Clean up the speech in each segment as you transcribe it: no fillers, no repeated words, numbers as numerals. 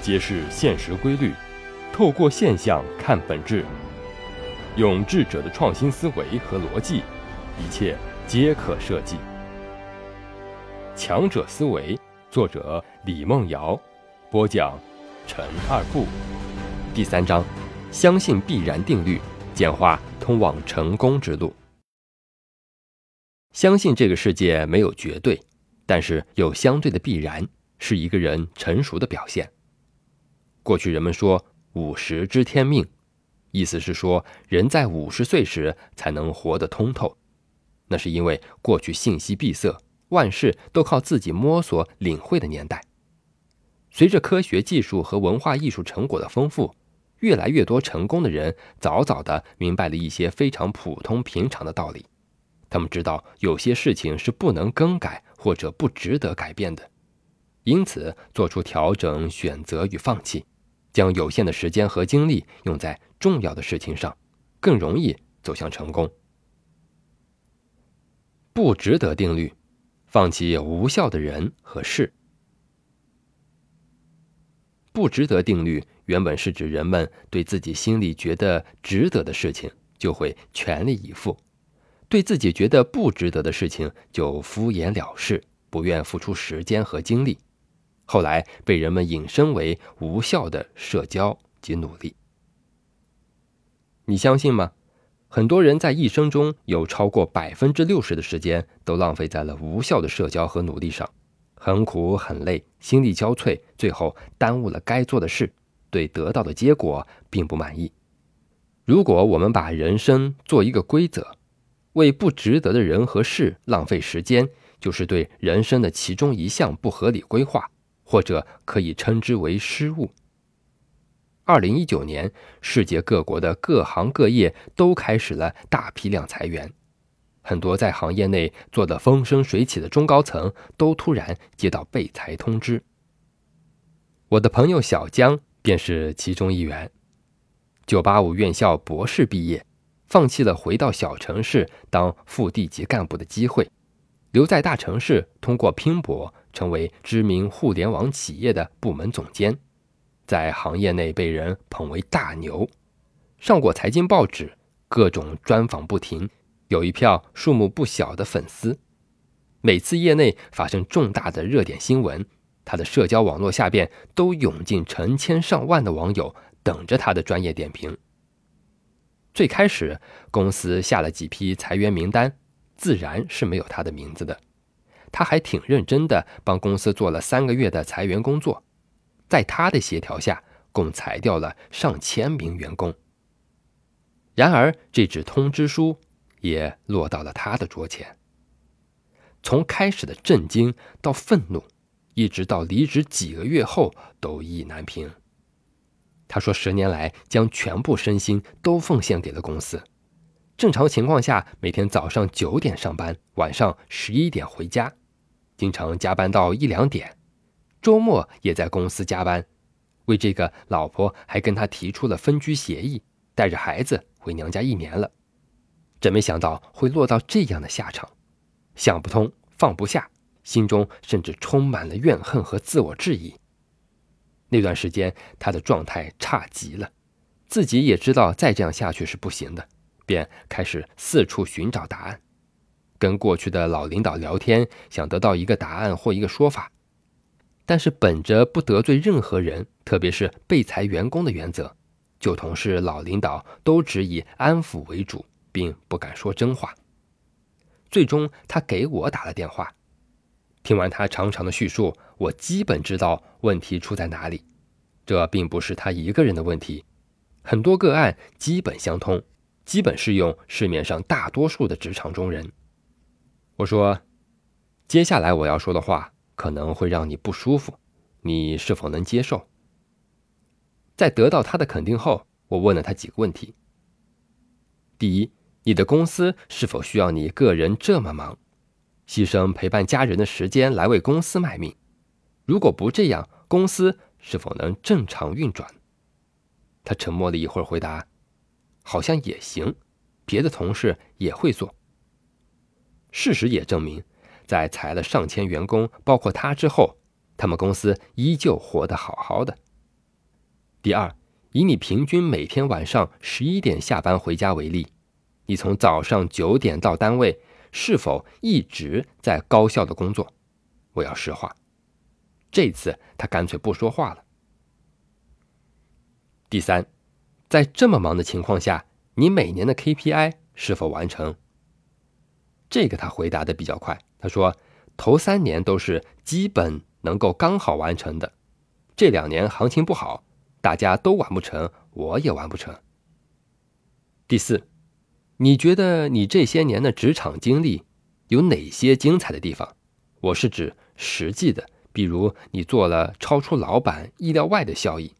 揭示现实规律，透过现象看本质。用智者的创新思维和逻辑，一切皆可设计。强者思维，作者李梦瑶，播讲陈二富。第三章，相信必然定律，简化通往成功之路。相信这个世界没有绝对，但是有相对的必然，是一个人成熟的表现。过去人们说50知天命，意思是说人在50岁时才能活得通透，那是因为过去信息闭塞，万事都靠自己摸索领会的年代。随着科学技术和文化艺术成果的丰富，越来越多成功的人早早地明白了一些非常普通平常的道理，他们知道有些事情是不能更改或者不值得改变的，因此做出调整、选择与放弃，将有限的时间和精力用在重要的事情上，更容易走向成功。不值得定律，放弃无效的人和事。不值得定律原本是指人们对自己心里觉得值得的事情就会全力以赴，对自己觉得不值得的事情就敷衍了事，不愿付出时间和精力，后来被人们引申为无效的社交及努力。你相信吗？很多人在一生中有超过 60% 的时间都浪费在了无效的社交和努力上，很苦很累，心力交瘁，最后耽误了该做的事，对得到的结果并不满意。如果我们把人生做一个规则，为不值得的人和事浪费时间，就是对人生的其中一项不合理规划，或者可以称之为失误。2019年，世界各国的各行各业都开始了大批量裁员，很多在行业内做得风生水起的中高层都突然接到被裁通知。我的朋友小江便是其中一员。985院校博士毕业，放弃了回到小城市当副地级干部的机会，留在大城市通过拼搏成为知名互联网企业的部门总监，在行业内被人捧为大牛，上过财经报纸，各种专访不停，有一票数目不小的粉丝。每次业内发生重大的热点新闻，他的社交网络下边都涌进成千上万的网友，等着他的专业点评。最开始公司下了几批裁员名单，自然是没有他的名字的，他还挺认真的帮公司做了3个月的裁员工作，在他的协调下共裁掉了上千名员工。然而这纸通知书也落到了他的桌前，从开始的震惊到愤怒，一直到离职几个月后都意难平。他说10年来将全部身心都奉献给了公司，正常情况下每天早上9点上班，晚上11点回家，经常加班到1-2点，周末也在公司加班，为这个老婆还跟他提出了分居协议，带着孩子回娘家1年了。真没想到会落到这样的下场，想不通，放不下，心中甚至充满了怨恨和自我质疑。那段时间他的状态差极了，自己也知道再这样下去是不行的，便开始四处寻找答案，跟过去的老领导聊天，想得到一个答案或一个说法。但是本着不得罪任何人，特别是被裁员工的原则，旧同事、老领导都只以安抚为主，并不敢说真话。最终他给我打了电话，听完他长长的叙述，我基本知道问题出在哪里。这并不是他一个人的问题，很多个案基本相通，基本适用市面上大多数的职场中人。我说，接下来我要说的话可能会让你不舒服，你是否能接受？在得到他的肯定后，我问了他几个问题。第一，你的公司是否需要你个人这么忙，牺牲陪伴家人的时间来为公司卖命？如果不这样，公司是否能正常运转？他沉默了一会儿，回答好像也行，别的同事也会做。事实也证明，在裁了上千员工，包括他之后，他们公司依旧活得好好的，第二，以你平均每天晚上11点下班回家为例，你从早上9点到单位，是否一直在高效的工作？我要实话，这次他干脆不说话了。第三，在这么忙的情况下，你每年的 KPI 是否完成？这个他回答的比较快，他说头3年都是基本能够刚好完成的，这2年行情不好，大家都完不成，我也完不成。第四，你觉得你这些年的职场经历有哪些精彩的地方？我是指实际的，比如你做了超出老板意料外的效益。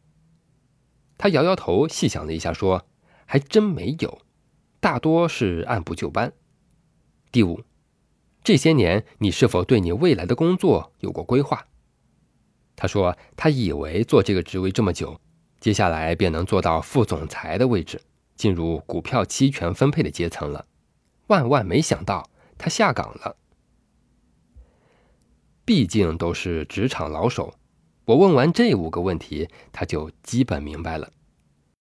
他摇摇头，细想了一下说，还真没有，大多是按部就班。第五，这些年你是否对你未来的工作有过规划？他说他以为做这个职位这么久，接下来便能做到副总裁的位置，进入股票期权分配的阶层了，万没想到他下岗了。毕竟都是职场老手，我问完这5个问题，他就基本明白了。